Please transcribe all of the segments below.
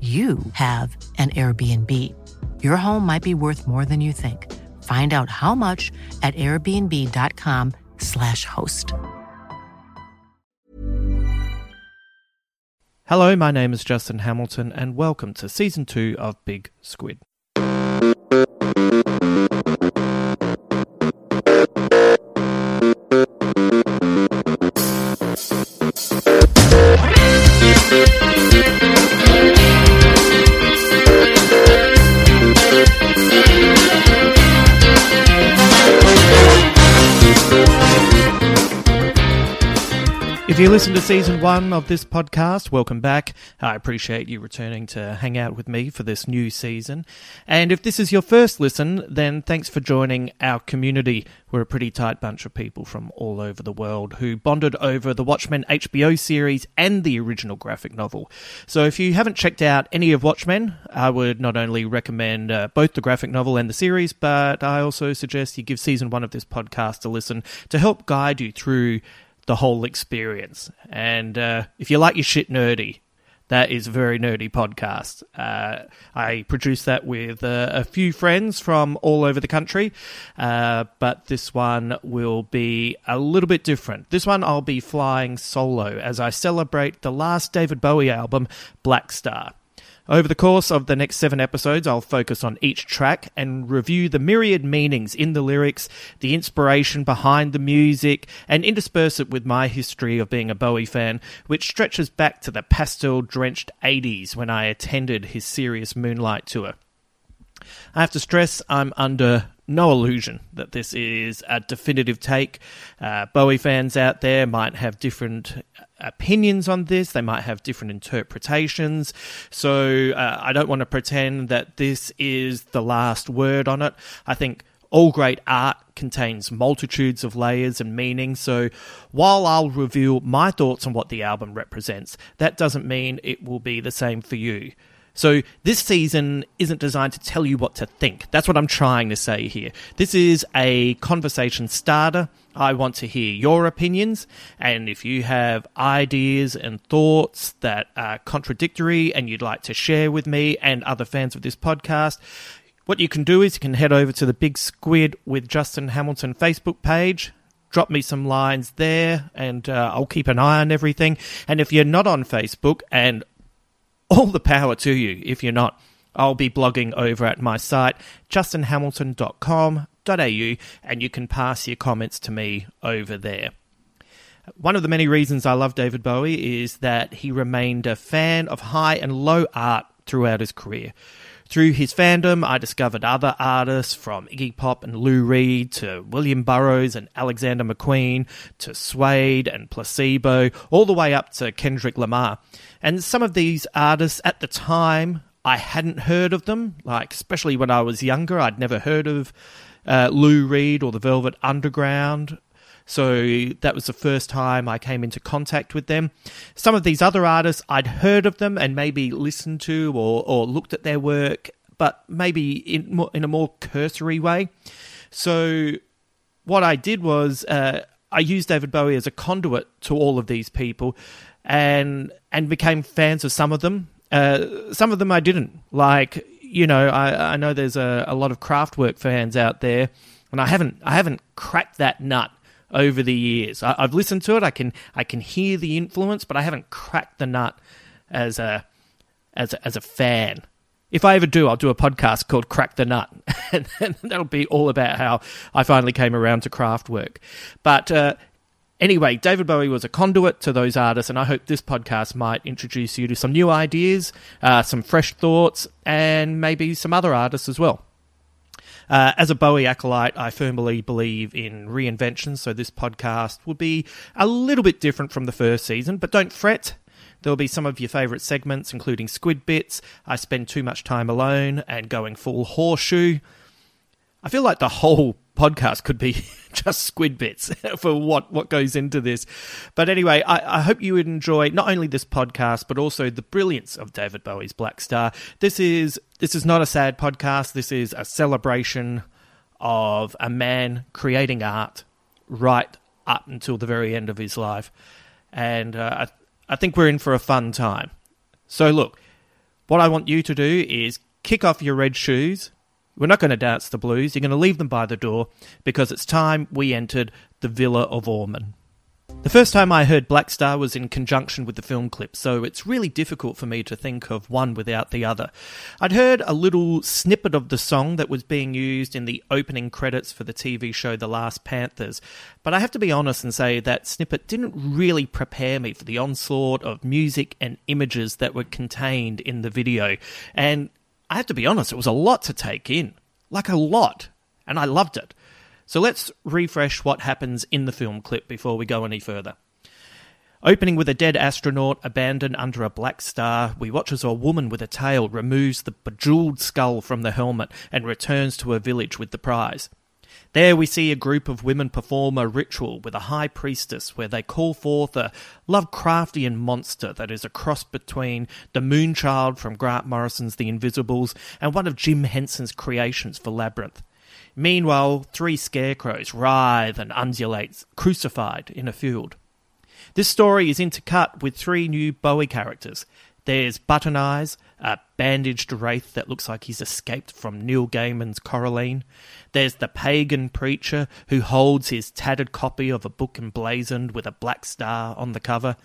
you have an Airbnb. Your home might be worth more than you think. Find out how much at airbnb.com/host. Hello, my name is Justin Hamilton, and welcome to Season 2 of Big Squid. If you listen to Season 1 of this podcast, welcome back. I appreciate you returning to hang out with me for this new season. And if this is your first listen, then thanks for joining our community. We're a pretty tight bunch of people from all over the world who bonded over the Watchmen HBO series and the original graphic novel. So if you haven't checked out any of Watchmen, I would not only recommend both the graphic novel and the series, but I also suggest you give Season 1 of this podcast a listen to help guide you through the whole experience. And if you like your shit nerdy, that is a very nerdy podcast. I produce that with a few friends from all over the country, but this one will be a little bit different. This one I'll be flying solo as I celebrate the last David Bowie album, Blackstar. Over the course of the next 7 episodes, I'll focus on each track and review the myriad meanings in the lyrics, the inspiration behind the music, and intersperse it with my history of being a Bowie fan, which stretches back to the pastel-drenched 80s when I attended his Serious Moonlight tour. I have to stress I'm under no illusion that this is a definitive take. Bowie fans out there might have different opinions on this. They might have different interpretations. So I don't want to pretend that this is the last word on it. I think all great art contains multitudes of layers and meaning. So while I'll reveal my thoughts on what the album represents, that doesn't mean it will be the same for you. So this season isn't designed to tell you what to think. That's what I'm trying to say here. This is a conversation starter. I want to hear your opinions, and if you have ideas and thoughts that are contradictory and you'd like to share with me and other fans of this podcast, what you can do is you can head over to the Big Squid with Justin Hamilton Facebook page. Drop me some lines there, and I'll keep an eye on everything. And if you're not on Facebook, and all the power to you if you're not, I'll be blogging over at my site, justinhamilton.com.au, and you can pass your comments to me over there. One of the many reasons I love David Bowie is that he remained a fan of high and low art throughout his career. Through his fandom, I discovered other artists from Iggy Pop and Lou Reed to William Burroughs and Alexander McQueen to Suede and Placebo, all the way up to Kendrick Lamar. And some of these artists at the time, I hadn't heard of them, like especially when I was younger, I'd never heard of Lou Reed or the Velvet Underground. So that was the first time I came into contact with them. Some of these other artists, I'd heard of them and maybe listened to or looked at their work, but maybe in a more cursory way. So what I did was I used David Bowie as a conduit to all of these people and became fans of some of them. Some of them I didn't. Like, you know, I know there's a lot of Kraftwerk fans out there, and I haven't cracked that nut over the years. I've listened to it. I can hear the influence, but I haven't cracked the nut as a fan. If I ever do, I'll do a podcast called Crack the Nut, and that'll be all about how I finally came around to Kraftwerk. But anyway, David Bowie was a conduit to those artists, and I hope this podcast might introduce you to some new ideas, some fresh thoughts, and maybe some other artists as well. As a Bowie acolyte, I firmly believe in reinvention, so this podcast will be a little bit different from the first season, but don't fret. There'll be some of your favourite segments, including Squid Bits, I Spend Too Much Time Alone, and Going Full Horseshoe. I feel like the whole podcast could be just Squid Bits for what goes into this. But anyway, I hope you enjoy not only this podcast, but also the brilliance of David Bowie's Blackstar. This is not a sad podcast. This is a celebration of a man creating art right up until the very end of his life. And I think we're in for a fun time. So look, what I want you to do is kick off your red shoes. We're not going to dance the blues. You're going to leave them by the door because it's time we entered the Villa of Ormond. The first time I heard Blackstar was in conjunction with the film clip, so it's really difficult for me to think of one without the other. I'd heard a little snippet of the song that was being used in the opening credits for the TV show The Last Panthers, but I have to be honest and say that snippet didn't really prepare me for the onslaught of music and images that were contained in the video. And I have to be honest, it was a lot to take in. Like a lot. And I loved it. So let's refresh what happens in the film clip before we go any further. Opening with a dead astronaut abandoned under a black star, we watch as a woman with a tail removes the bejeweled skull from the helmet and returns to her village with the prize. There we see a group of women perform a ritual with a high priestess where they call forth a Lovecraftian monster that is a cross between the Moonchild from Grant Morrison's The Invisibles and one of Jim Henson's creations for Labyrinth. Meanwhile, three scarecrows writhe and undulate, crucified in a field. This story is intercut with three new Bowie characters. There's Button Eyes, a bandaged wraith that looks like he's escaped from Neil Gaiman's Coraline. There's the pagan preacher who holds his tattered copy of a book emblazoned with a black star on the cover.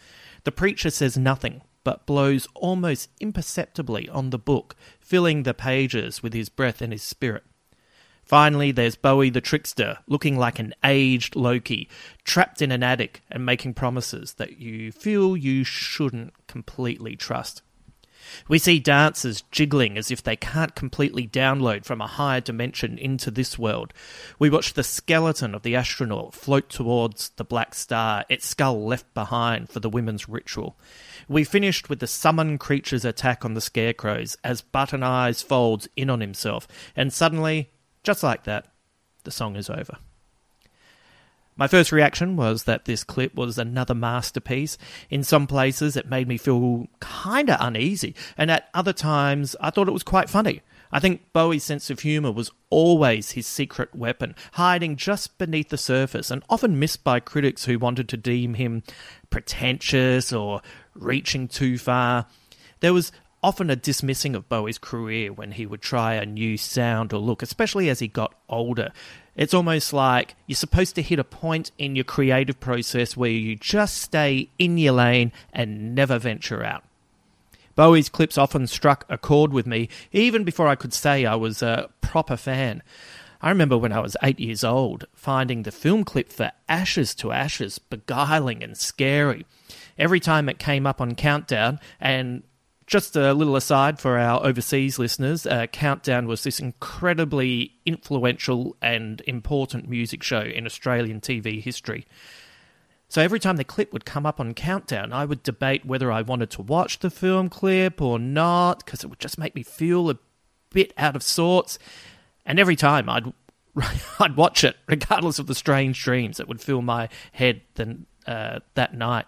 The preacher says nothing, but blows almost imperceptibly on the book, filling the pages with his breath and his spirit. Finally, there's Bowie the trickster, looking like an aged Loki, trapped in an attic and making promises that you feel you shouldn't completely trust. We see dancers jiggling as if they can't completely download from a higher dimension into this world. We watch the skeleton of the astronaut float towards the black star, its skull left behind for the women's ritual. We finished with the summoned creature's attack on the scarecrows as Button Eyes folds in on himself, and suddenly, just like that, the song is over. My first reaction was that this clip was another masterpiece. In some places, it made me feel kind of uneasy, and at other times, I thought it was quite funny. I think Bowie's sense of humour was always his secret weapon, hiding just beneath the surface and often missed by critics who wanted to deem him pretentious or reaching too far. There was often a dismissing of Bowie's career when he would try a new sound or look, especially as he got older. It's almost like you're supposed to hit a point in your creative process where you just stay in your lane and never venture out. Bowie's clips often struck a chord with me, even before I could say I was a proper fan. I remember when I was 8 years old, finding the film clip for Ashes to Ashes beguiling and scary. Every time it came up on Countdown, and just a little aside for our overseas listeners, Countdown was this incredibly influential and important music show in Australian TV history. So every time the clip would come up on Countdown, I would debate whether I wanted to watch the film clip or not, because it would just make me feel a bit out of sorts. And every time I'd I'd watch it, regardless of the strange dreams that would fill my head that night.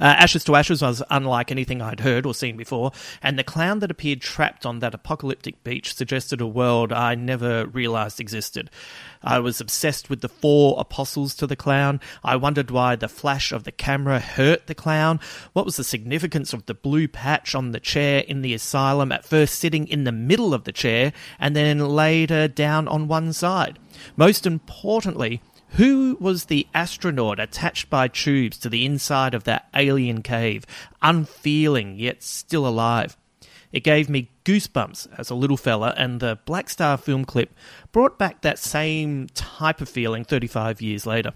Ashes to Ashes was unlike anything I'd heard or seen before, and the clown that appeared trapped on that apocalyptic beach suggested a world I never realised existed. I was obsessed with the four apostles to the clown. I wondered why the flash of the camera hurt the clown. What was the significance of the blue patch on the chair in the asylum, at first sitting in the middle of the chair and then later down on one side? Most importantly, who was the astronaut attached by tubes to the inside of that alien cave, unfeeling yet still alive? It gave me goosebumps as a little fella, and the Blackstar film clip brought back that same type of feeling 35 years later.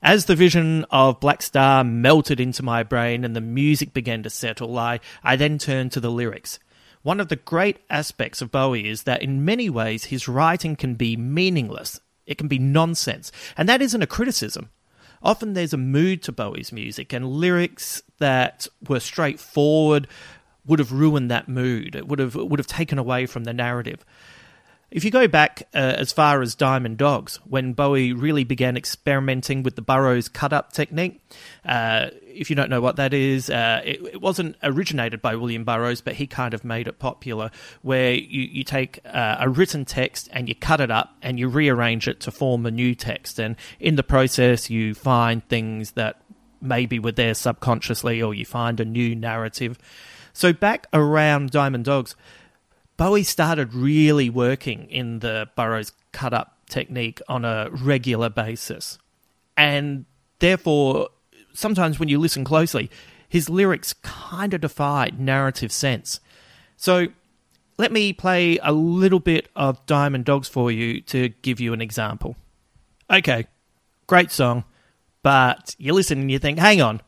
As the vision of Blackstar melted into my brain and the music began to settle, I then turned to the lyrics. One of the great aspects of Bowie is that in many ways his writing can be meaningless. It can be nonsense, and that isn't a criticism. Often there's a mood to Bowie's music, and lyrics that were straightforward would have ruined that mood. It would have taken away from the narrative. If you go back as far as Diamond Dogs, when Bowie really began experimenting with the Burroughs cut-up technique, if you don't know what that is, it wasn't originated by William Burroughs, but he kind of made it popular, where you take a written text and you cut it up and you rearrange it to form a new text. And in the process, you find things that maybe were there subconsciously, or you find a new narrative. So back around Diamond Dogs, Bowie started really working in the Burroughs cut-up technique on a regular basis. And therefore, sometimes when you listen closely, his lyrics kind of defy narrative sense. So let me play a little bit of Diamond Dogs for you to give you an example. Okay, great song, but you listen and you think, hang on,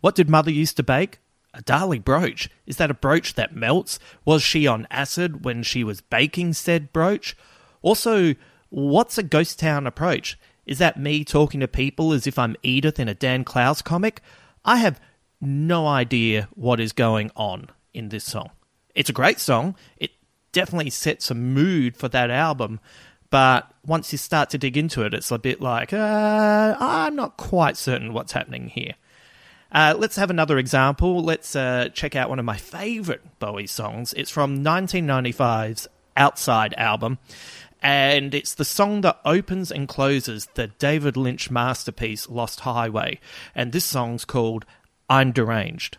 what did Mother used to bake? A darling brooch. Is that a brooch that melts? Was she on acid when she was baking said brooch? Also, what's a ghost town approach? Is that me talking to people as if I'm Edith in a Dan Clowes comic? I have no idea what is going on in this song. It's a great song. It definitely sets a mood for that album. But once you start to dig into it, it's a bit like, I'm not quite certain what's happening here. Let's have another example. Let's check out one of my favourite Bowie songs. It's from 1995's Outside album. And it's the song that opens and closes the David Lynch masterpiece, Lost Highway. And this song's called I'm Deranged.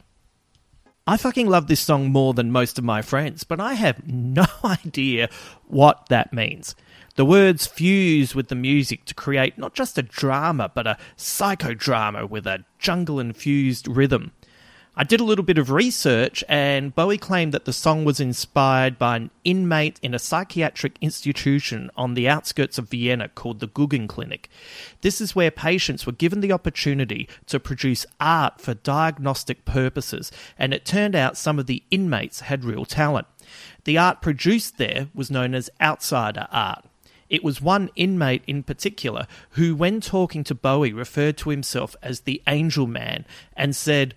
I fucking love this song more than most of my friends, but I have no idea what that means. The words fuse with the music to create not just a drama, but a psychodrama with a jungle-infused rhythm. I did a little bit of research, and Bowie claimed that the song was inspired by an inmate in a psychiatric institution on the outskirts of Vienna called the Guggen Clinic. This is where patients were given the opportunity to produce art for diagnostic purposes, and it turned out some of the inmates had real talent. The art produced there was known as outsider art. It was one inmate in particular who, when talking to Bowie, referred to himself as the Angel Man and said,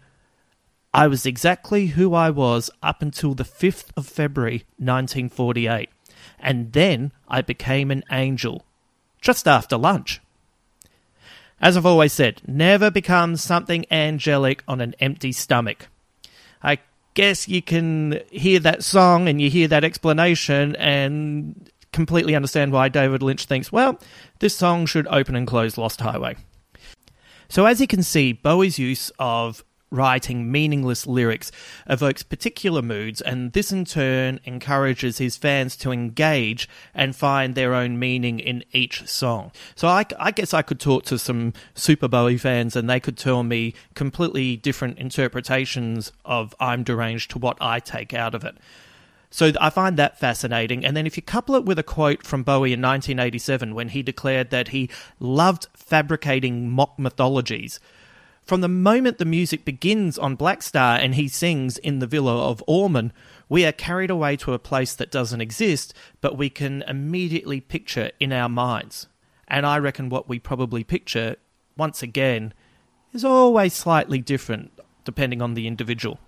"I was exactly who I was up until the 5th of February 1948, and then I became an angel, just after lunch." As I've always said, never become something angelic on an empty stomach. I guess you can hear that song and you hear that explanation and completely understand why David Lynch thinks, well, this song should open and close Lost Highway. So as you can see, Bowie's use of writing meaningless lyrics evokes particular moods, and this in turn encourages his fans to engage and find their own meaning in each song. So I guess I could talk to some Super Bowie fans and they could tell me completely different interpretations of I'm Deranged to what I take out of it. So I find that fascinating. And then if you couple it with a quote from Bowie in 1987 when he declared that he loved fabricating mock mythologies, from the moment the music begins on Blackstar and he sings in the Villa of Ormond, we are carried away to a place that doesn't exist, but we can immediately picture in our minds. And I reckon what we probably picture, once again, is always slightly different depending on the individual.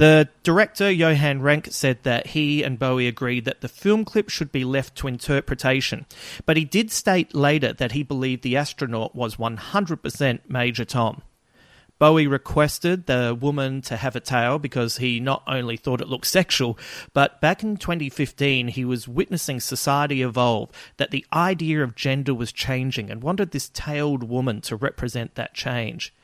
The director, Johan Rank, said that he and Bowie agreed that the film clip should be left to interpretation, but he did state later that he believed the astronaut was 100% Major Tom. Bowie requested the woman to have a tail because he not only thought it looked sexual, but back in 2015 he was witnessing society evolve, that the idea of gender was changing, and wanted this tailed woman to represent that change.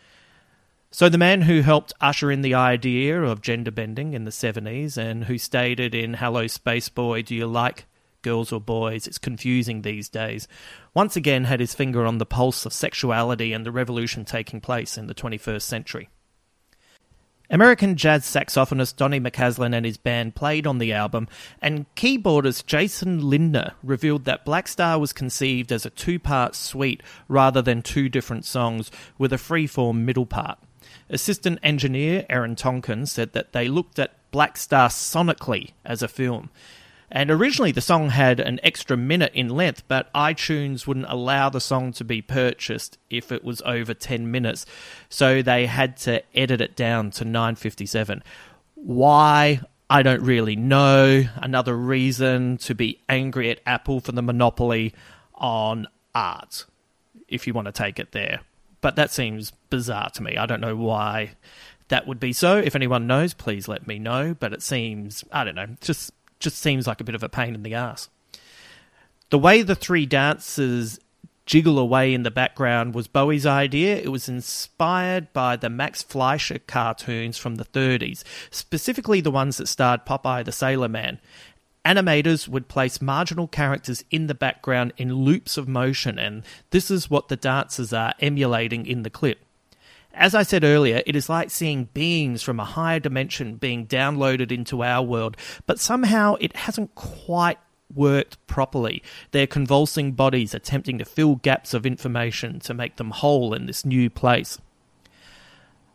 So the man who helped usher in the idea of gender bending in the 70s, and who stated in Hello Space Boy, do you like girls or boys, it's confusing these days, once again had his finger on the pulse of sexuality and the revolution taking place in the 21st century. American jazz saxophonist Donnie McCaslin and his band played on the album, and keyboardist Jason Lindner revealed that Blackstar was conceived as a two-part suite rather than two different songs with a free-form middle part. Assistant engineer Aaron Tonkin said that they looked at Blackstar sonically as a film. And originally the song had an extra minute in length, but iTunes wouldn't allow the song to be purchased if it was over 10 minutes, so they had to edit it down to 9:57. Why? I don't really know. Another reason to be angry at Apple for the monopoly on art, if you want to take it there. But that seems bizarre to me. I don't know why that would be so. If anyone knows, please let me know. But it seems, I don't know, just seems like a bit of a pain in the ass. The way the three dancers jiggle away in the background was Bowie's idea. It was inspired by the Max Fleischer cartoons from the 30s, specifically the ones that starred Popeye the Sailor Man. Animators would place marginal characters in the background in loops of motion, and this is what the dancers are emulating in the clip. As I said earlier, it is like seeing beings from a higher dimension being downloaded into our world, but somehow it hasn't quite worked properly. Their convulsing bodies attempting to fill gaps of information to make them whole in this new place.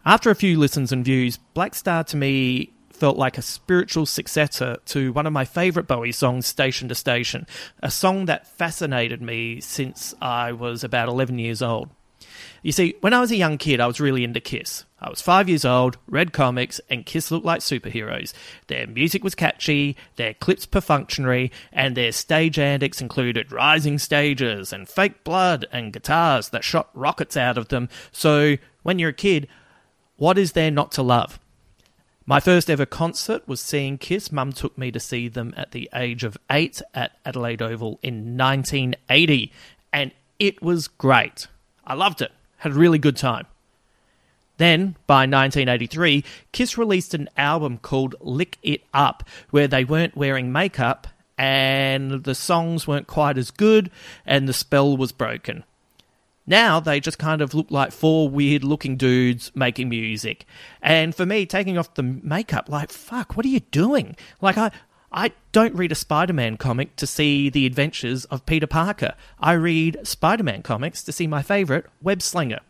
After a few listens and views, Blackstar to me felt like a spiritual successor to one of my favourite Bowie songs, Station to Station, a song that fascinated me since I was about 11 years old. You see, when I was a young kid, I was really into Kiss. I was 5 years old, read comics, and Kiss looked like superheroes. Their music was catchy, their clips perfunctory, and their stage antics included rising stages and fake blood and guitars that shot rockets out of them. So, when you're a kid, what is there not to love? My first ever concert was seeing Kiss. Mum took me to see them at the age of 8 at Adelaide Oval in 1980, and it was great. I loved it. Had a really good time. Then, by 1983, Kiss released an album called Lick It Up, where they weren't wearing makeup, and the songs weren't quite as good, and the spell was broken. Now, they just kind of look like four weird-looking dudes making music. And for me, taking off the makeup, like, fuck, what are you doing? Like, I don't read a Spider-Man comic to see the adventures of Peter Parker. I read Spider-Man comics to see my favourite, Web Slinger.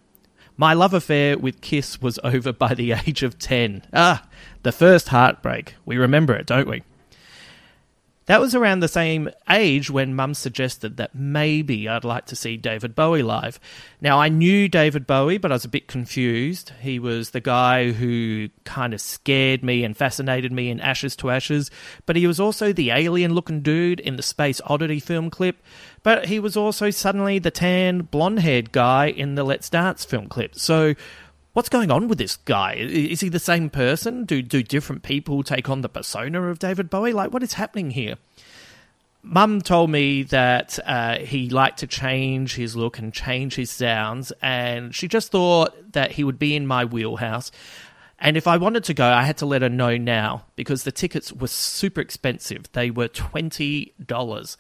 My love affair with Kiss was over by the age of 10. Ah, the first heartbreak. We remember it, don't we? That was around the same age when Mum suggested that maybe I'd like to see David Bowie live. Now, I knew David Bowie, but I was a bit confused. He was the guy who kind of scared me and fascinated me in Ashes to Ashes, but he was also the alien-looking dude in the Space Oddity film clip, but he was also suddenly the tan, blonde-haired guy in the Let's Dance film clip. So, what's going on with this guy? Is he the same person? Do different people take on the persona of David Bowie? Like, what is happening here? Mum told me that he liked to change his look and change his sounds, and she just thought that he would be in my wheelhouse. And if I wanted to go, I had to let her know now, because the tickets were super expensive. They were $20.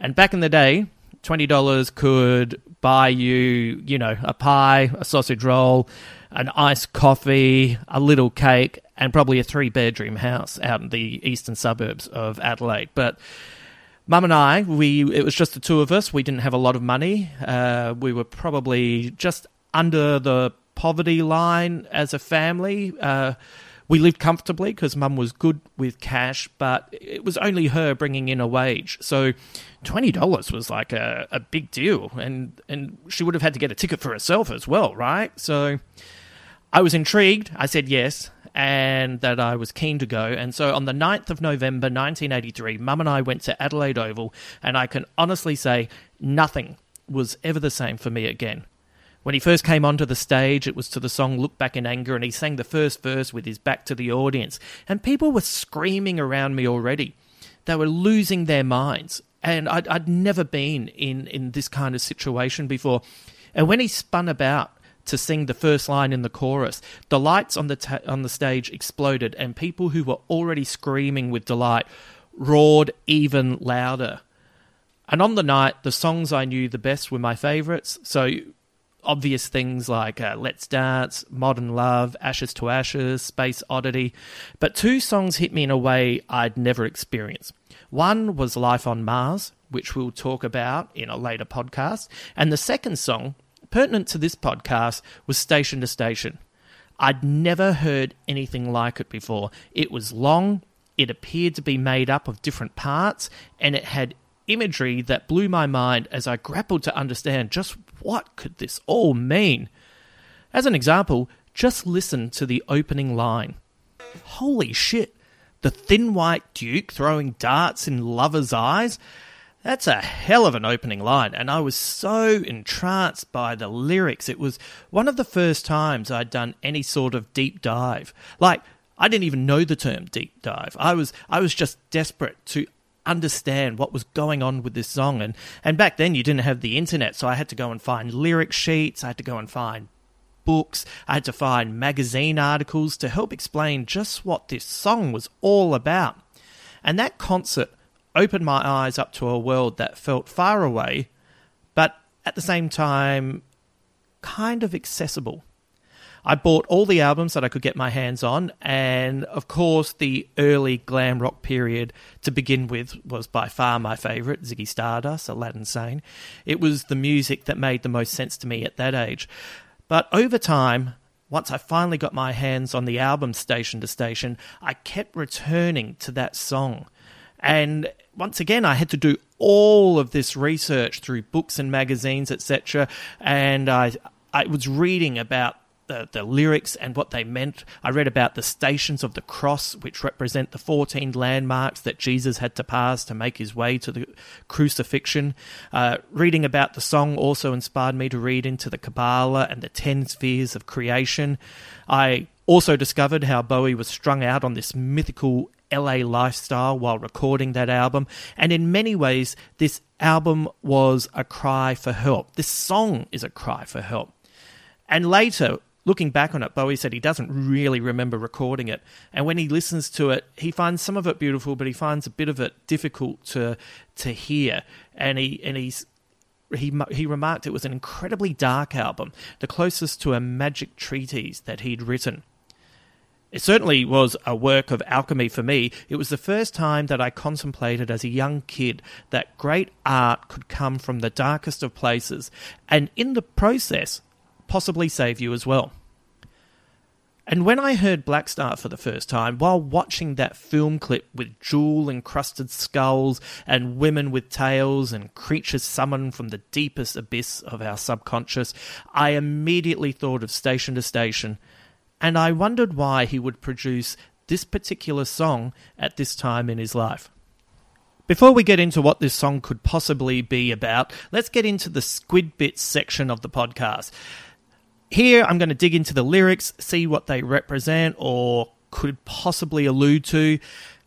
And back in the day, $20 could buy you, a pie, a sausage roll, an iced coffee, a little cake, and probably a 3-bedroom house out in the eastern suburbs of Adelaide. But Mum and I, it was just the two of us. We didn't have a lot of money. We were probably just under the poverty line as a family. We lived comfortably because Mum was good with cash, but it was only her bringing in a wage. So $20 was like a big deal, and she would have had to get a ticket for herself as well, right? So I was intrigued. I said yes, and that I was keen to go. And so on the 9th of November 1983, Mum and I went to Adelaide Oval, and I can honestly say nothing was ever the same for me again. When he first came onto the stage, it was to the song Look Back in Anger, and he sang the first verse with his back to the audience. And people were screaming around me already. They were losing their minds. And I'd never been in this kind of situation before. And when he spun about to sing the first line in the chorus, the lights on the stage exploded, and people who were already screaming with delight roared even louder. And on the night, the songs I knew the best were my favourites, so obvious things like Let's Dance, Modern Love, Ashes to Ashes, Space Oddity. But two songs hit me in a way I'd never experienced. One was Life on Mars, which we'll talk about in a later podcast, and the second song, pertinent to this podcast, was Station to Station. I'd never heard anything like it before. It was long, it appeared to be made up of different parts, and it had imagery that blew my mind as I grappled to understand just what could this all mean. As an example, just listen to the opening line. Holy shit, the thin white duke throwing darts in lovers' eyes? That's a hell of an opening line, and I was so entranced by the lyrics. It was one of the first times I'd done any sort of deep dive. Like, I didn't even know the term deep dive. I was just desperate to understand what was going on with this song, and back then you didn't have the internet, so I had to go and find lyric sheets, I had to go and find books, I had to find magazine articles to help explain just what this song was all about. And that concert opened my eyes up to a world that felt far away, but at the same time kind of accessible. I bought all the albums that I could get my hands on, and of course the early glam rock period to begin with was by far my favourite, Ziggy Stardust, Aladdin Sane. It was the music that made the most sense to me at that age. But over time, once I finally got my hands on the album Station to Station, I kept returning to that song. And once again, I had to do all of this research through books and magazines, etc. And I was reading about the lyrics and what they meant. I read about the stations of the cross, which represent the 14 landmarks that Jesus had to pass to make his way to the crucifixion. Reading about the song also inspired me to read into the Kabbalah and the 10 spheres of creation. I also discovered how Bowie was strung out on this mythical LA lifestyle while recording that album, and in many ways this album was a cry for help. This song is a cry for help. And later, looking back on it, Bowie said he doesn't really remember recording it. And when he listens to it, he finds some of it beautiful, but he finds a bit of it difficult to hear. And he remarked it was an incredibly dark album, the closest to a magic treatise that he'd written. It certainly was a work of alchemy for me. It was the first time that I contemplated as a young kid that great art could come from the darkest of places, and in the process possibly save you as well. And when I heard Blackstar for the first time, while watching that film clip with jewel-encrusted skulls and women with tails and creatures summoned from the deepest abyss of our subconscious, I immediately thought of Station to Station, and I wondered why he would produce this particular song at this time in his life. Before we get into what this song could possibly be about, let's get into the Squid Bits section of the podcast. Here, I'm going to dig into the lyrics, see what they represent or could possibly allude to.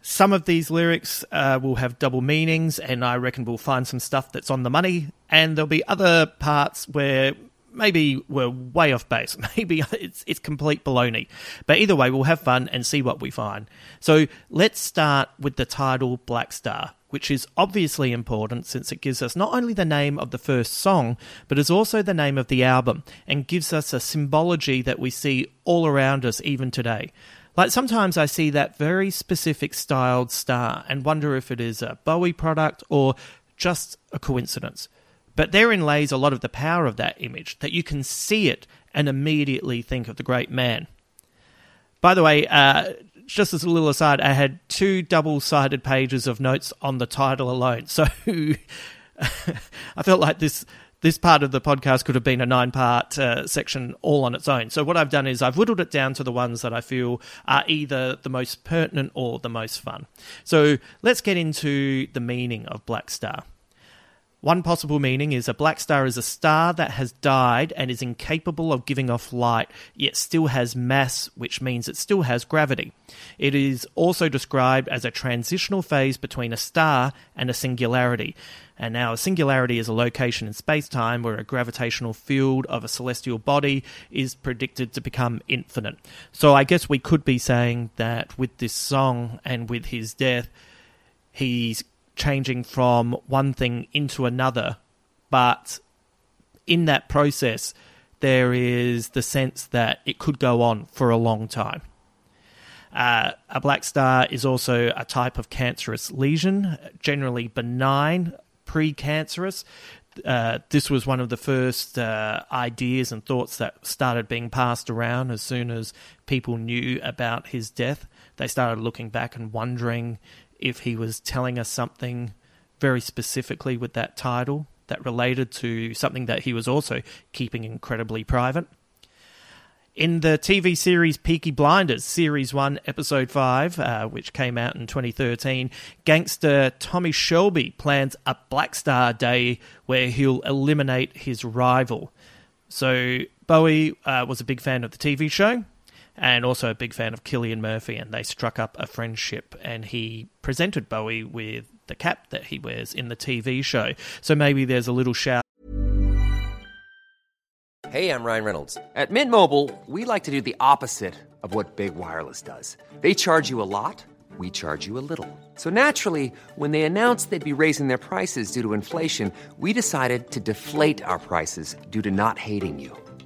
Some of these lyrics will have double meanings, and I reckon we'll find some stuff that's on the money. And there'll be other parts where maybe we're way off base. Maybe it's complete baloney. But either way, we'll have fun and see what we find. So let's start with the title Blackstar, which is obviously important since it gives us not only the name of the first song, but is also the name of the album, and gives us a symbology that we see all around us even today. Like, sometimes I see that very specific styled star and wonder if it is a Bowie product or just a coincidence. But therein lays a lot of the power of that image, that you can see it and immediately think of the great man. By the way, just as a little aside, I had two double-sided pages of notes on the title alone, so I felt like this this part of the podcast could have been a 9-part section all on its own. So what I've done is I've whittled it down to the ones that I feel are either the most pertinent or the most fun. So let's get into the meaning of Black Star. One possible meaning is a black star is a star that has died and is incapable of giving off light, yet still has mass, which means it still has gravity. It is also described as a transitional phase between a star and a singularity. And now a singularity is a location in space-time where a gravitational field of a celestial body is predicted to become infinite. So I guess we could be saying that with this song and with his death, he's changing from one thing into another, but in that process there is the sense that it could go on for a long time. A black star is also a type of cancerous lesion, generally benign, precancerous. This was one of the first ideas and thoughts that started being passed around as soon as people knew about his death. They started looking back and wondering if he was telling us something very specifically with that title that related to something that he was also keeping incredibly private. In the TV series Peaky Blinders, Series 1, Episode 5, which came out in 2013, gangster Tommy Shelby plans a Black Star Day where he'll eliminate his rival. So Bowie was a big fan of the TV show, and also a big fan of Cillian Murphy, and they struck up a friendship, and he presented Bowie with the cap that he wears in the TV show. So maybe there's a little shout. Hey, I'm Ryan Reynolds. At Mint Mobile, we like to do the opposite of what Big Wireless does. They charge you a lot, we charge you a little. So naturally, when they announced they'd be raising their prices due to inflation, we decided to deflate our prices due to not hating you.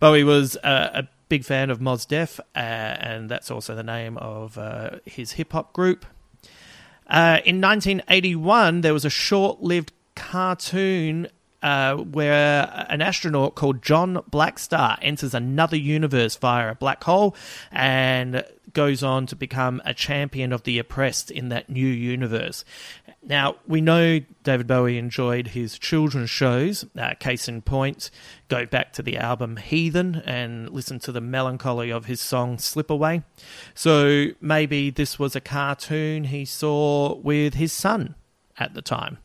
Bowie was a big fan of Mos Def, and that's also the name of his hip-hop group. In 1981, there was a short-lived cartoon where an astronaut called John Blackstar enters another universe via a black hole and goes on to become a champion of the oppressed in that new universe. Now, we know David Bowie enjoyed his children's shows. Case in point, go back to the album Heathen and listen to the melancholy of his song Slip Away. So maybe this was a cartoon he saw with his son at the time.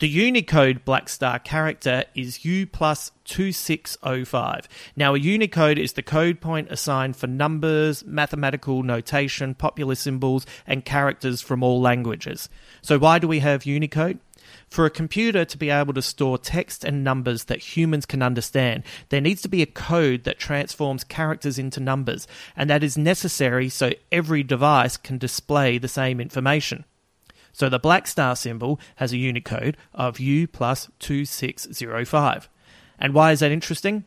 The Unicode Black Star character is U plus 2605. Now, a Unicode is the code point assigned for numbers, mathematical notation, popular symbols, and characters from all languages. So why do we have Unicode? For a computer to be able to store text and numbers that humans can understand, there needs to be a code that transforms characters into numbers, and that is necessary so every device can display the same information. So the black star symbol has a Unicode of U plus 2605. And why is that interesting?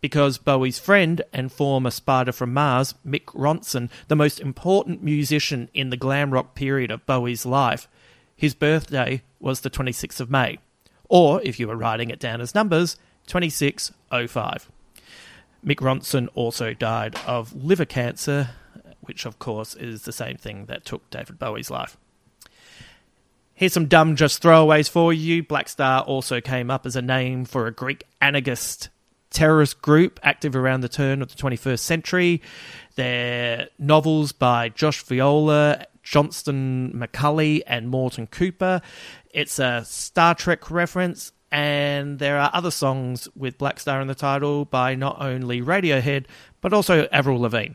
Because Bowie's friend and former Spider from Mars, Mick Ronson, the most important musician in the glam rock period of Bowie's life, his birthday was the 26th of May. Or, if you were writing it down as numbers, 2605. Mick Ronson also died of liver cancer, which of course is the same thing that took David Bowie's life. Here's some dumb just throwaways for you. Black Star also came up as a name for a Greek anarchist terrorist group active around the turn of the 21st century. Their novels by Josh Viola, Johnston McCulley, and Morton Cooper. It's a Star Trek reference, and there are other songs with Black Star in the title by not only Radiohead, but also Avril Lavigne.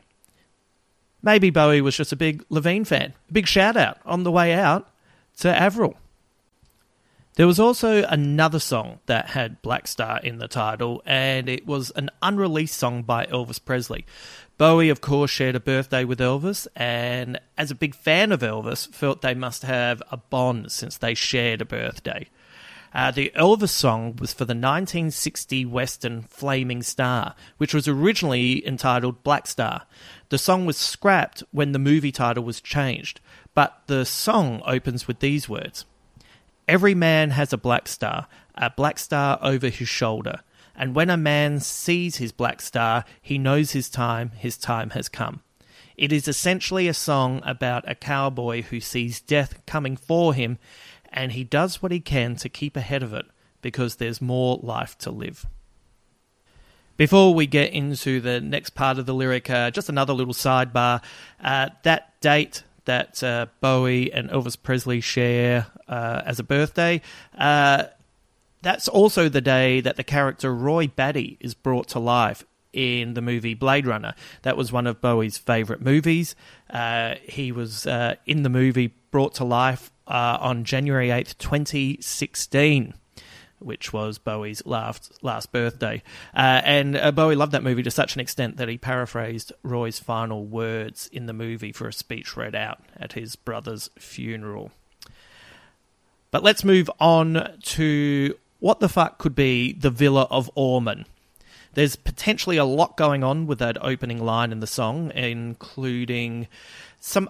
Maybe Bowie was just a big Lavigne fan. A big shout out on the way out to Avril. There was also another song that had Blackstar in the title, and it was an unreleased song by Elvis Presley. Bowie, of course, shared a birthday with Elvis, and as a big fan of Elvis, felt they must have a bond since they shared a birthday. The Elvis song was for the 1960 Western Flaming Star, which was originally entitled Blackstar. The song was scrapped when the movie title was changed, but the song opens with these words. Every man has a black star over his shoulder. And when a man sees his black star, he knows his time has come. It is essentially a song about a cowboy who sees death coming for him, and he does what he can to keep ahead of it, because there's more life to live. Before we get into the next part of the lyric, just another little sidebar. That date that Bowie and Elvis Presley share as a birthday, that's also the day that the character Roy Batty is brought to life in the movie Blade Runner. That was one of Bowie's favourite movies. He was in the movie brought to life on January 8th, 2016, which was Bowie's last birthday. And Bowie loved that movie to such an extent that he paraphrased Roy's final words in the movie for a speech read out at his brother's funeral. But let's move on to what the fuck could be the Villa of Ormond. There's potentially a lot going on with that opening line in the song, including some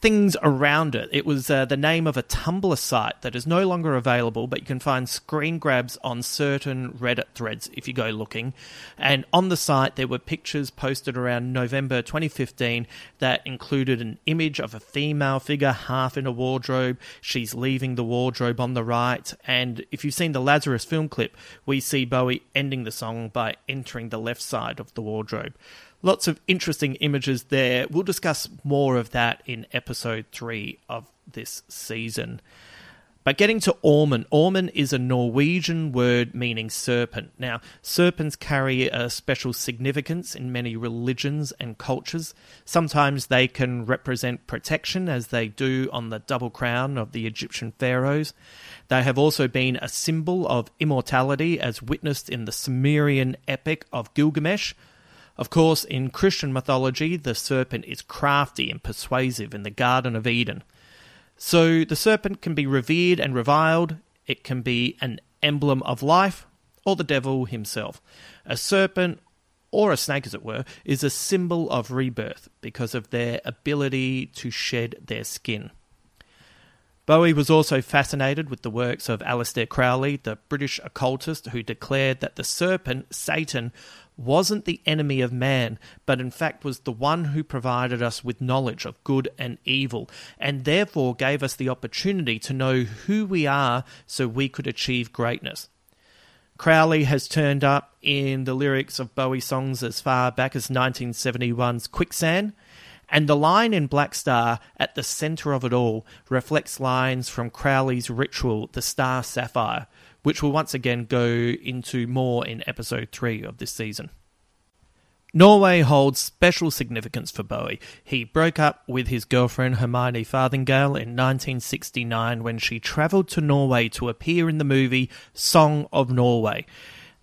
things around it. It was the name of a Tumblr site that is no longer available, but you can find screen grabs on certain Reddit threads if you go looking. And on the site, there were pictures posted around November 2015 that included an image of a female figure half in a wardrobe. She's leaving the wardrobe on the right. And if you've seen the Lazarus film clip, we see Bowie ending the song by entering the left side of the wardrobe. Lots of interesting images there. We'll discuss more of that in episode 3 of this season. But getting to Ormond. Ormond is a Norwegian word meaning serpent. Now, serpents carry a special significance in many religions and cultures. Sometimes they can represent protection, as they do on the double crown of the Egyptian pharaohs. They have also been a symbol of immortality, as witnessed in the Sumerian epic of Gilgamesh. Of course, in Christian mythology, the serpent is crafty and persuasive in the Garden of Eden. So the serpent can be revered and reviled. It can be an emblem of life, or the devil himself. A serpent, or a snake as it were, is a symbol of rebirth because of their ability to shed their skin. Bowie was also fascinated with the works of Aleister Crowley, the British occultist who declared that the serpent, Satan, wasn't the enemy of man, but in fact was the one who provided us with knowledge of good and evil, and therefore gave us the opportunity to know who we are so we could achieve greatness. Crowley has turned up in the lyrics of Bowie songs as far back as 1971's Quicksand, and the line in Blackstar, at the centre of it all, reflects lines from Crowley's ritual, The Star Sapphire, which we'll once again go into more in episode 3 of this season. Norway holds special significance for Bowie. He broke up with his girlfriend Hermione Farthingale in 1969 when she travelled to Norway to appear in the movie Song of Norway.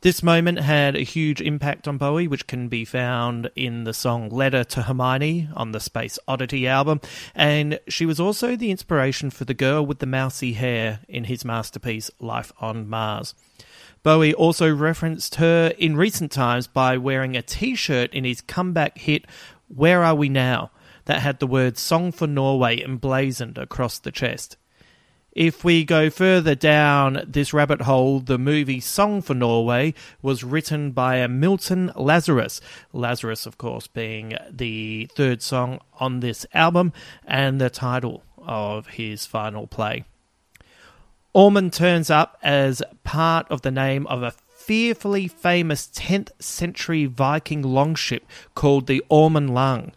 This moment had a huge impact on Bowie, which can be found in the song Letter to Hermione on the Space Oddity album, and she was also the inspiration for The Girl with the Mousy Hair in his masterpiece Life on Mars. Bowie also referenced her in recent times by wearing a t-shirt in his comeback hit Where Are We Now? That had the word Song for Norway emblazoned across the chest. If we go further down this rabbit hole, the movie Song for Norway was written by a Milton Lazarus. Lazarus, of course, being the third song on this album and the title of his final play. Ormond turns up as part of the name of a fearfully famous 10th century Viking longship called the Ormond Lang.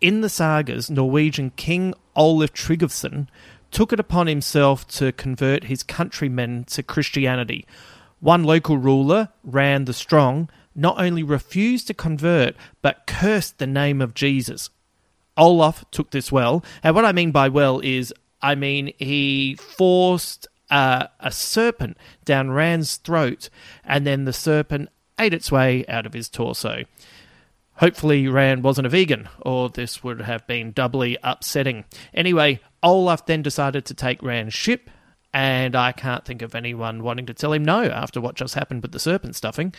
In the sagas, Norwegian King Olaf Tryggvason took it upon himself to convert his countrymen to Christianity. One local ruler, Ran the Strong, not only refused to convert, but cursed the name of Jesus. Olaf took this well, and what I mean by well is, he forced a serpent down Rand's throat, and then the serpent ate its way out of his torso. Hopefully Rand wasn't a vegan, or this would have been doubly upsetting. Anyway, Olaf then decided to take Rand's ship, and I can't think of anyone wanting to tell him no after what just happened with the serpent stuffing.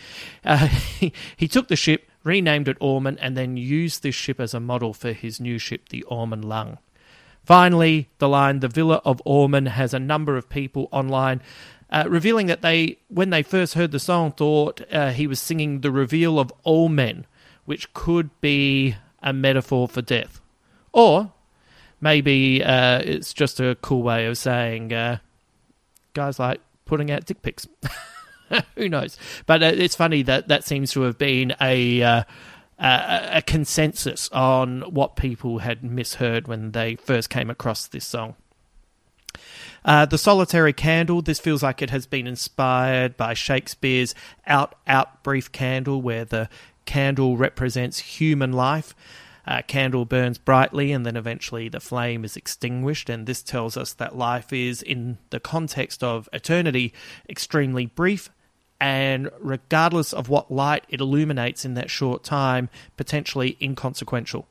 He took the ship, renamed it Ormond, and then used this ship as a model for his new ship, the Ormond Lung. Finally, the line, "The Villa of Ormond," has a number of people online revealing that they, when they first heard the song, thought he was singing "The Reveal of All Men," which could be a metaphor for death. Or maybe it's just a cool way of saying guys like putting out dick pics. Who knows? But it's funny that that seems to have been a consensus on what people had misheard when they first came across this song. The Solitary Candle, this feels like it has been inspired by Shakespeare's Out, Brief Candle, where the candle represents human life. Candle burns brightly and then eventually the flame is extinguished, and this tells us that life is, in the context of eternity, extremely brief, and regardless of what light it illuminates in that short time, potentially inconsequential.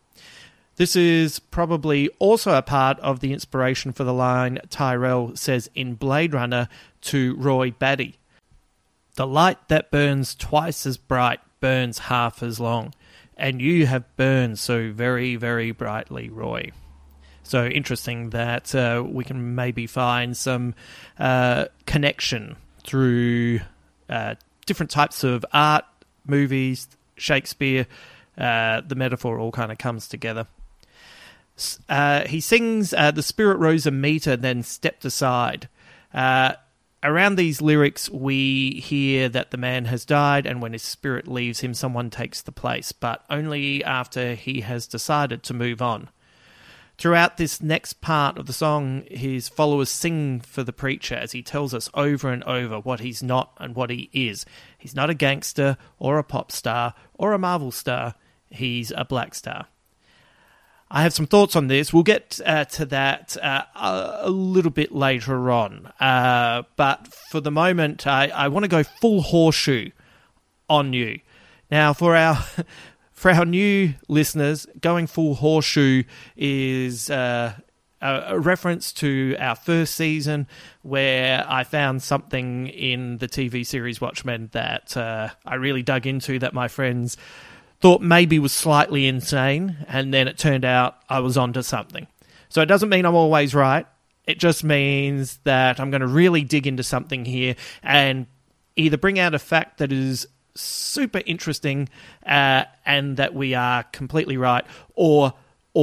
This is probably also a part of the inspiration for the line Tyrell says in Blade Runner to Roy Batty. "The light that burns twice as bright burns half as long, and you have burned so very, very brightly, Roy." So interesting that we can maybe find some connection through different types of art, movies, Shakespeare. The metaphor all kind of comes together. He sings, "The spirit rose a meter, then stepped aside." Around these lyrics, we hear that the man has died, and when his spirit leaves him, someone takes the place, but only after he has decided to move on. Throughout this next part of the song, his followers sing for the preacher as he tells us over and over what he's not and what he is. He's not a gangster or a pop star or a Marvel star. He's a black star. I have some thoughts on this. We'll get to that a little bit later on. But for the moment, I want to go full horseshoe on you. Now, for our new listeners, going full horseshoe is a reference to our first season where I found something in the TV series Watchmen that I really dug into, that my friends thought maybe was slightly insane, and then it turned out I was onto something. So it doesn't mean I'm always right. It just means that I'm going to really dig into something here and either bring out a fact that is super interesting and that we are completely right, or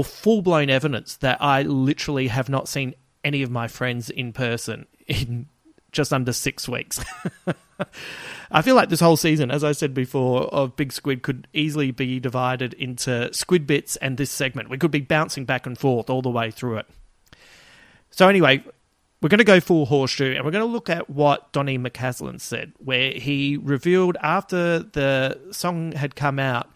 full-blown evidence that I literally have not seen any of my friends in person in just under 6 weeks. I feel like this whole season, as I said before, of Big Squid could easily be divided into Squid Bits and this segment. We could be bouncing back and forth all the way through it. So anyway, we're going to go full horseshoe, and we're going to look at what Donnie McCaslin said, where he revealed after the song had come out,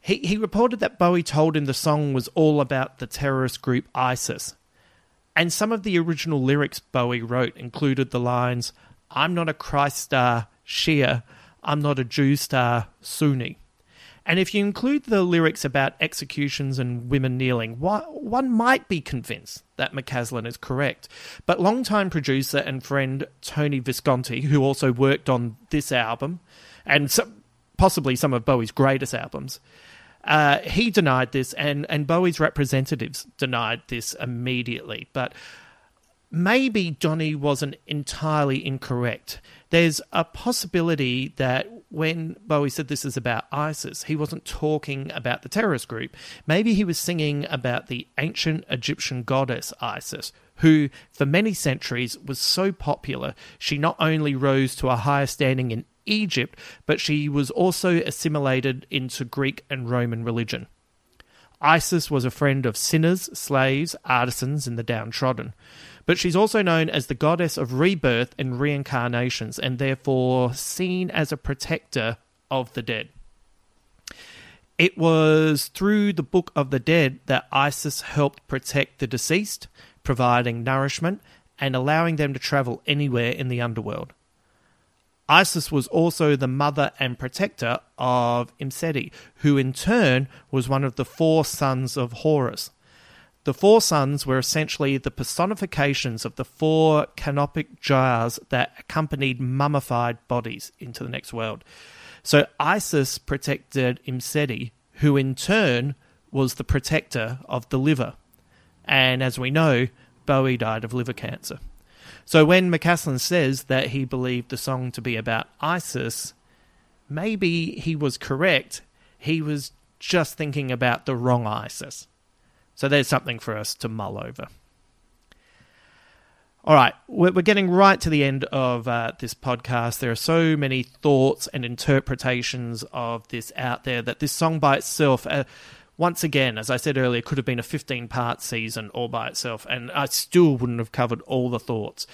he reported that Bowie told him the song was all about the terrorist group ISIS. And some of the original lyrics Bowie wrote included the lines, "I'm not a Christ star, Shia. I'm not a Jew star, Sunni." And if you include the lyrics about executions and women kneeling, one might be convinced that McCaslin is correct. But longtime producer and friend Tony Visconti, who also worked on this album, and possibly some of Bowie's greatest albums, he denied this, and Bowie's representatives denied this immediately. But maybe Donnie wasn't entirely incorrect. There's a possibility that when Bowie said this is about ISIS, he wasn't talking about the terrorist group. Maybe he was singing about the ancient Egyptian goddess Isis, who for many centuries was so popular, she not only rose to a higher standing in Egypt, but she was also assimilated into Greek and Roman religion. Isis was a friend of sinners, slaves, artisans, and the downtrodden. But she's also known as the goddess of rebirth and reincarnations, and therefore seen as a protector of the dead. It was through the Book of the Dead that Isis helped protect the deceased, providing nourishment and allowing them to travel anywhere in the underworld. Isis was also the mother and protector of Imseti, who in turn was one of the four sons of Horus. The four sons were essentially the personifications of the four canopic jars that accompanied mummified bodies into the next world. So Isis protected Imseti, who in turn was the protector of the liver. And as we know, Bowie died of liver cancer. So when McCaslin says that he believed the song to be about Isis, maybe he was correct. He was just thinking about the wrong Isis. So there's something for us to mull over. All right, we're getting right to the end of this podcast. There are so many thoughts and interpretations of this out there that this song by itself, once again, as I said earlier, could have been a 15-part season all by itself, and I still wouldn't have covered all the thoughts.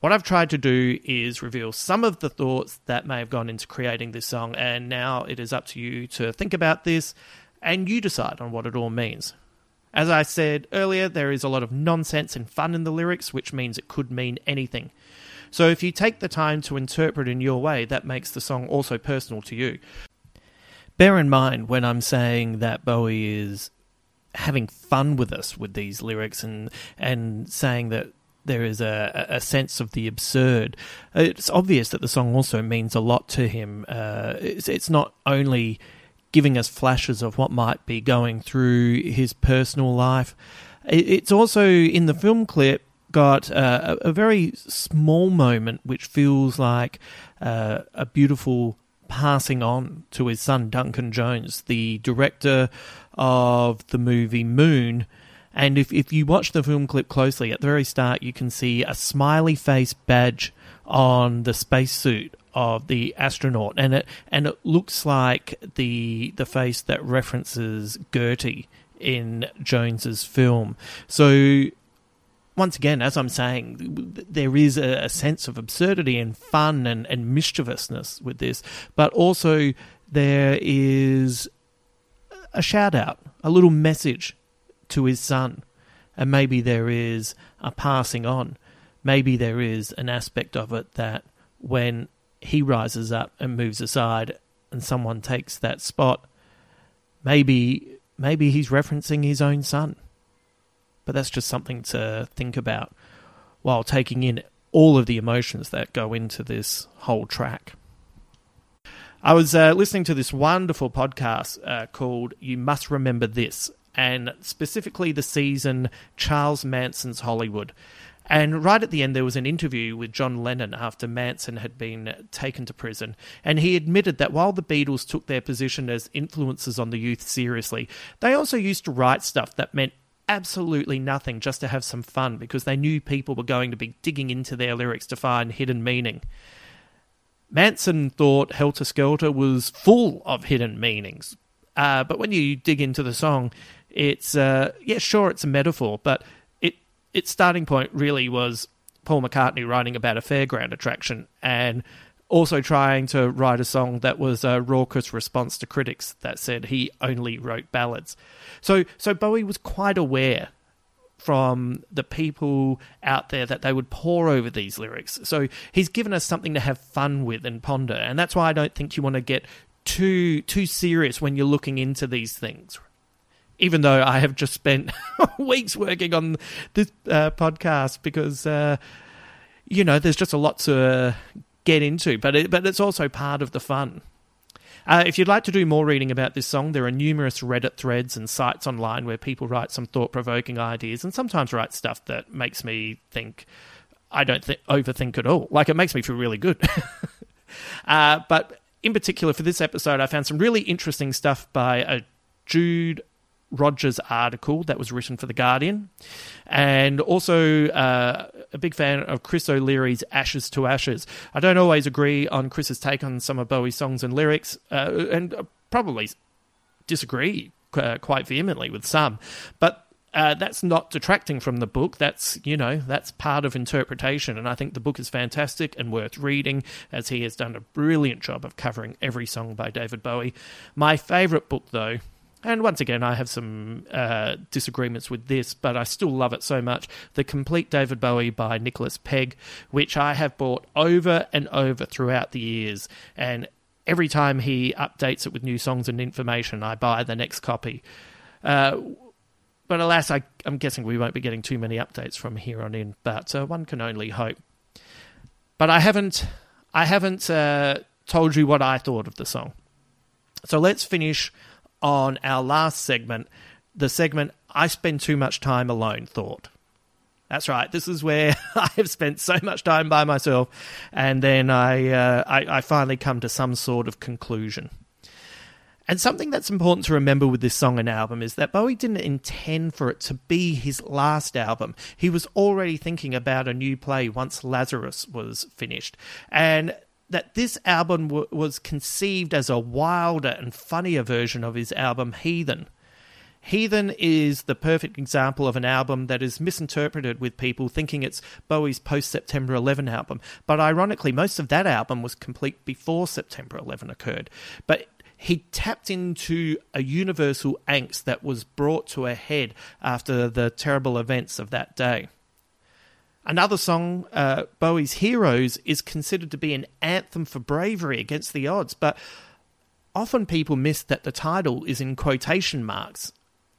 What I've tried to do is reveal some of the thoughts that may have gone into creating this song, and now it is up to you to think about this, and you decide on what it all means. As I said earlier, there is a lot of nonsense and fun in the lyrics, which means it could mean anything. So if you take the time to interpret in your way, that makes the song also personal to you. Bear in mind when I'm saying that Bowie is having fun with us with these lyrics and saying that there is a sense of the absurd, it's obvious that the song also means a lot to him. It's not only giving us flashes of what might be going through his personal life. It's also, in the film clip, got a very small moment which feels like a beautiful passing on to his son, Duncan Jones, the director of the movie Moon. And if you watch the film clip closely, at the very start you can see a smiley face badge on the spacesuit of the astronaut, and it looks like the face that references Gertie in Jones's film. So once again, as I'm saying, there is a sense of absurdity and fun and mischievousness with this, but also there is a shout out, a little message to his son, and maybe there is a passing on. Maybe there is an aspect of it that when he rises up and moves aside and someone takes that spot, maybe he's referencing his own son. But that's just something to think about while taking in all of the emotions that go into this whole track. I was listening to this wonderful podcast called You Must Remember This, and specifically the season Charles Manson's Hollywood. And right at the end, there was an interview with John Lennon after Manson had been taken to prison. And he admitted that while the Beatles took their position as influences on the youth seriously, they also used to write stuff that meant absolutely nothing just to have some fun, because they knew people were going to be digging into their lyrics to find hidden meaning. Manson thought Helter Skelter was full of hidden meanings. But when you dig into the song, it's, yeah, sure, it's a metaphor, but its starting point really was Paul McCartney writing about a fairground attraction and also trying to write a song that was a raucous response to critics that said he only wrote ballads. So Bowie was quite aware from the people out there that they would pore over these lyrics. So he's given us something to have fun with and ponder, and that's why I don't think you want to get too serious when you're looking into these things. Even though I have just spent weeks working on this podcast because, you know, there's just a lot to get into. But it's also part of the fun. If you'd like to do more reading about this song, there are numerous Reddit threads and sites online where people write some thought-provoking ideas and sometimes write stuff that makes me think. I don't overthink at all. Like, it makes me feel really good. But in particular, for this episode, I found some really interesting stuff by a Jude Rogers article that was written for The Guardian, and also a big fan of Chris O'Leary's Ashes to Ashes. I don't always agree on Chris's take on some of Bowie's songs and lyrics, and probably disagree quite vehemently with some, but that's not detracting from the book. That's, you know, that's part of interpretation, and I think the book is fantastic and worth reading, as he has done a brilliant job of covering every song by David Bowie. My favourite book, though, And once again, I have some disagreements with this, but I still love it so much. The Complete David Bowie by Nicholas Pegg, which I have bought over and over throughout the years. And every time he updates it with new songs and information, I buy the next copy. But alas, I'm guessing we won't be getting too many updates from here on in, but one can only hope. But I haven't told you what I thought of the song. So let's finish on our last segment, the segment I Spend Too Much Time Alone Thought. That's right, this is where I have spent so much time by myself, and then I finally come to some sort of conclusion. And something that's important to remember with this song and album is that Bowie didn't intend for it to be his last album. He was already thinking about a new play once Lazarus was finished, and that this album was conceived as a wilder and funnier version of his album Heathen. Heathen is the perfect example of an album that is misinterpreted with people thinking it's Bowie's post-September 11 album. But ironically, most of that album was complete before September 11 occurred. But he tapped into a universal angst that was brought to a head after the terrible events of that day. Another song, Bowie's Heroes, is considered to be an anthem for bravery against the odds, but often people miss that the title is in quotation marks,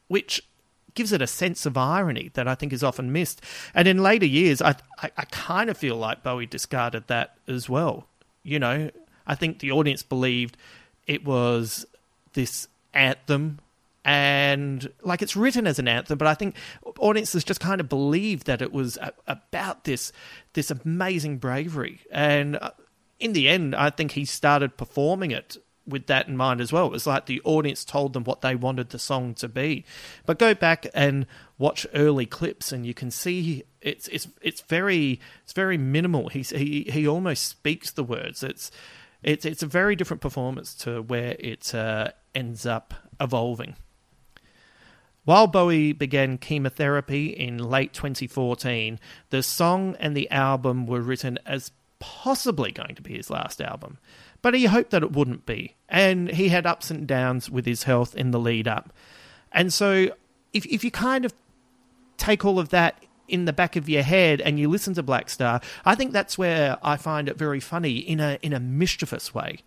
which gives it a sense of irony that I think is often missed. And in later years, I kind of feel like Bowie discarded that as well. You know, I think the audience believed it was this anthem, and like it's written as an anthem, but I think audiences just kind of believed that it was about this amazing bravery. And in the end, I think he started performing it with that in mind as well. It was like the audience told them what they wanted the song to be. But go back and watch early clips, and you can see it's very minimal. He almost speaks the words. It's a very different performance to where it ends up evolving. While Bowie began chemotherapy in late 2014, the song and the album were written as possibly going to be his last album, but he hoped that it wouldn't be, and he had ups and downs with his health in the lead up. And so if you kind of take all of that in the back of your head and you listen to Blackstar, I think that's where I find it very funny in a mischievous way.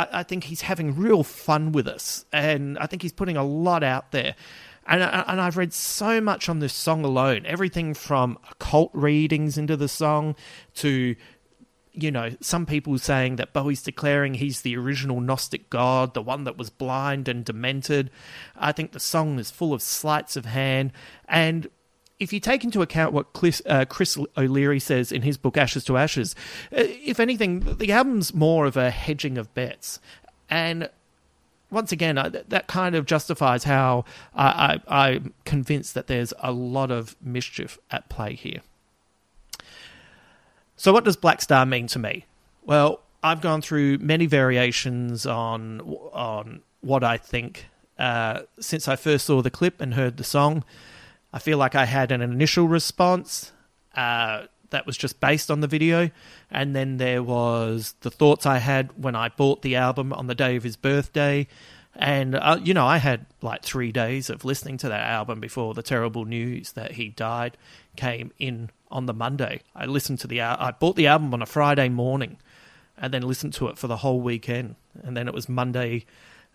I think he's having real fun with us, and I think he's putting a lot out there. And I've read so much on this song alone, everything from occult readings into the song to, you know, some people saying that Bowie's declaring he's the original Gnostic god, the one that was blind and demented. I think the song is full of sleights of hand. And if you take into account what Chris O'Leary says in his book Ashes to Ashes, if anything, the album's more of a hedging of bets. And once again, that kind of justifies how I'm convinced that there's a lot of mischief at play here. So what does Blackstar mean to me? Well, I've gone through many variations on what I think since I first saw the clip and heard the song. I feel like I had an initial response that was just based on the video, and then there was the thoughts I had when I bought the album on the day of his birthday, and, you know, I had like 3 days of listening to that album before the terrible news that he died came in on the Monday. I bought the album on a Friday morning and then listened to it for the whole weekend, and then it was Monday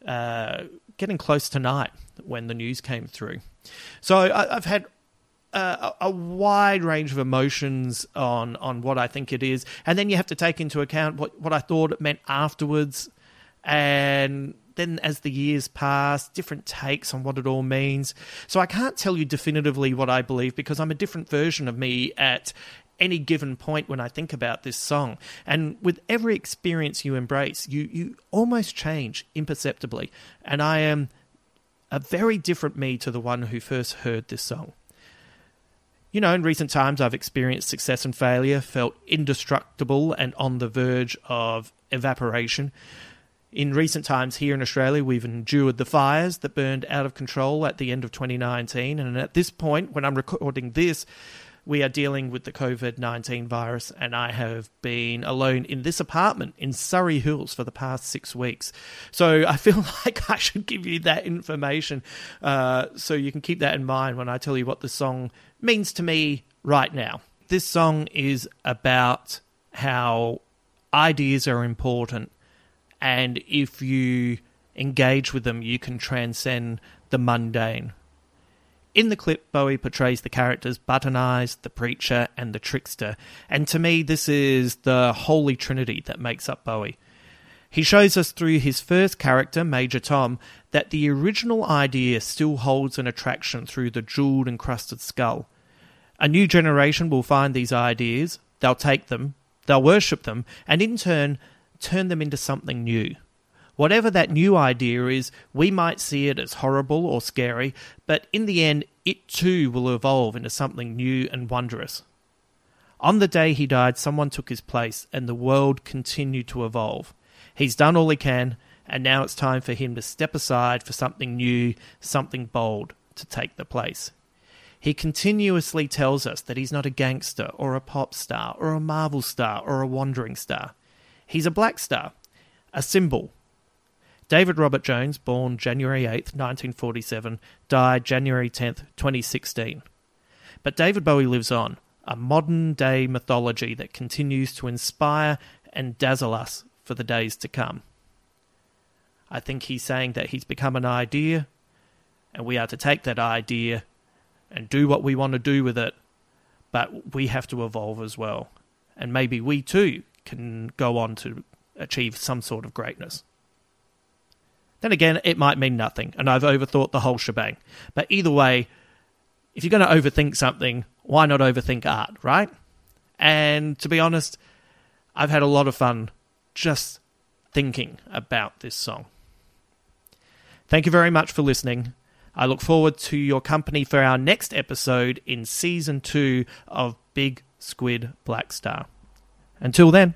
getting close to night when the news came through. So I've had a wide range of emotions on what I think it is. And then you have to take into account what I thought it meant afterwards. And then as the years pass, different takes on what it all means. So I can't tell you definitively what I believe, because I'm a different version of me at any given point when I think about this song. And with every experience you embrace, you almost change imperceptibly. And I am a very different me to the one who first heard this song. You know, in recent times, I've experienced success and failure, felt indestructible and on the verge of evaporation. In recent times here in Australia, we've endured the fires that burned out of control at the end of 2019. And at this point, when I'm recording this, we are dealing with the COVID-19 virus, and I have been alone in this apartment in Surrey Hills for the past 6 weeks. So I feel like I should give you that information so you can keep that in mind when I tell you what the song means to me right now. This song is about how ideas are important, and if you engage with them, you can transcend the mundane. In the clip, Bowie portrays the characters Button Eyes, the Preacher, and the Trickster. And to me, this is the holy trinity that makes up Bowie. He shows us through his first character, Major Tom, that the original idea still holds an attraction through the jeweled, encrusted skull. A new generation will find these ideas, they'll take them, they'll worship them, and in turn, turn them into something new. Whatever that new idea is, we might see it as horrible or scary, but in the end, it too will evolve into something new and wondrous. On the day he died, someone took his place, and the world continued to evolve. He's done all he can, and now it's time for him to step aside for something new, something bold, to take the place. He continuously tells us that he's not a gangster or a pop star or a Marvel star or a wandering star. He's a black star, a symbol. David Robert Jones, born January 8th, 1947, died January 10th, 2016. But David Bowie lives on, a modern-day mythology that continues to inspire and dazzle us for the days to come. I think he's saying that he's become an idea, and we are to take that idea and do what we want to do with it, but we have to evolve as well. And maybe we too can go on to achieve some sort of greatness. Then again, it might mean nothing, and I've overthought the whole shebang. But either way, if you're going to overthink something, why not overthink art, right? And to be honest, I've had a lot of fun just thinking about this song. Thank you very much for listening. I look forward to your company for our next episode in Season 2 of Big Squid Blackstar. Until then.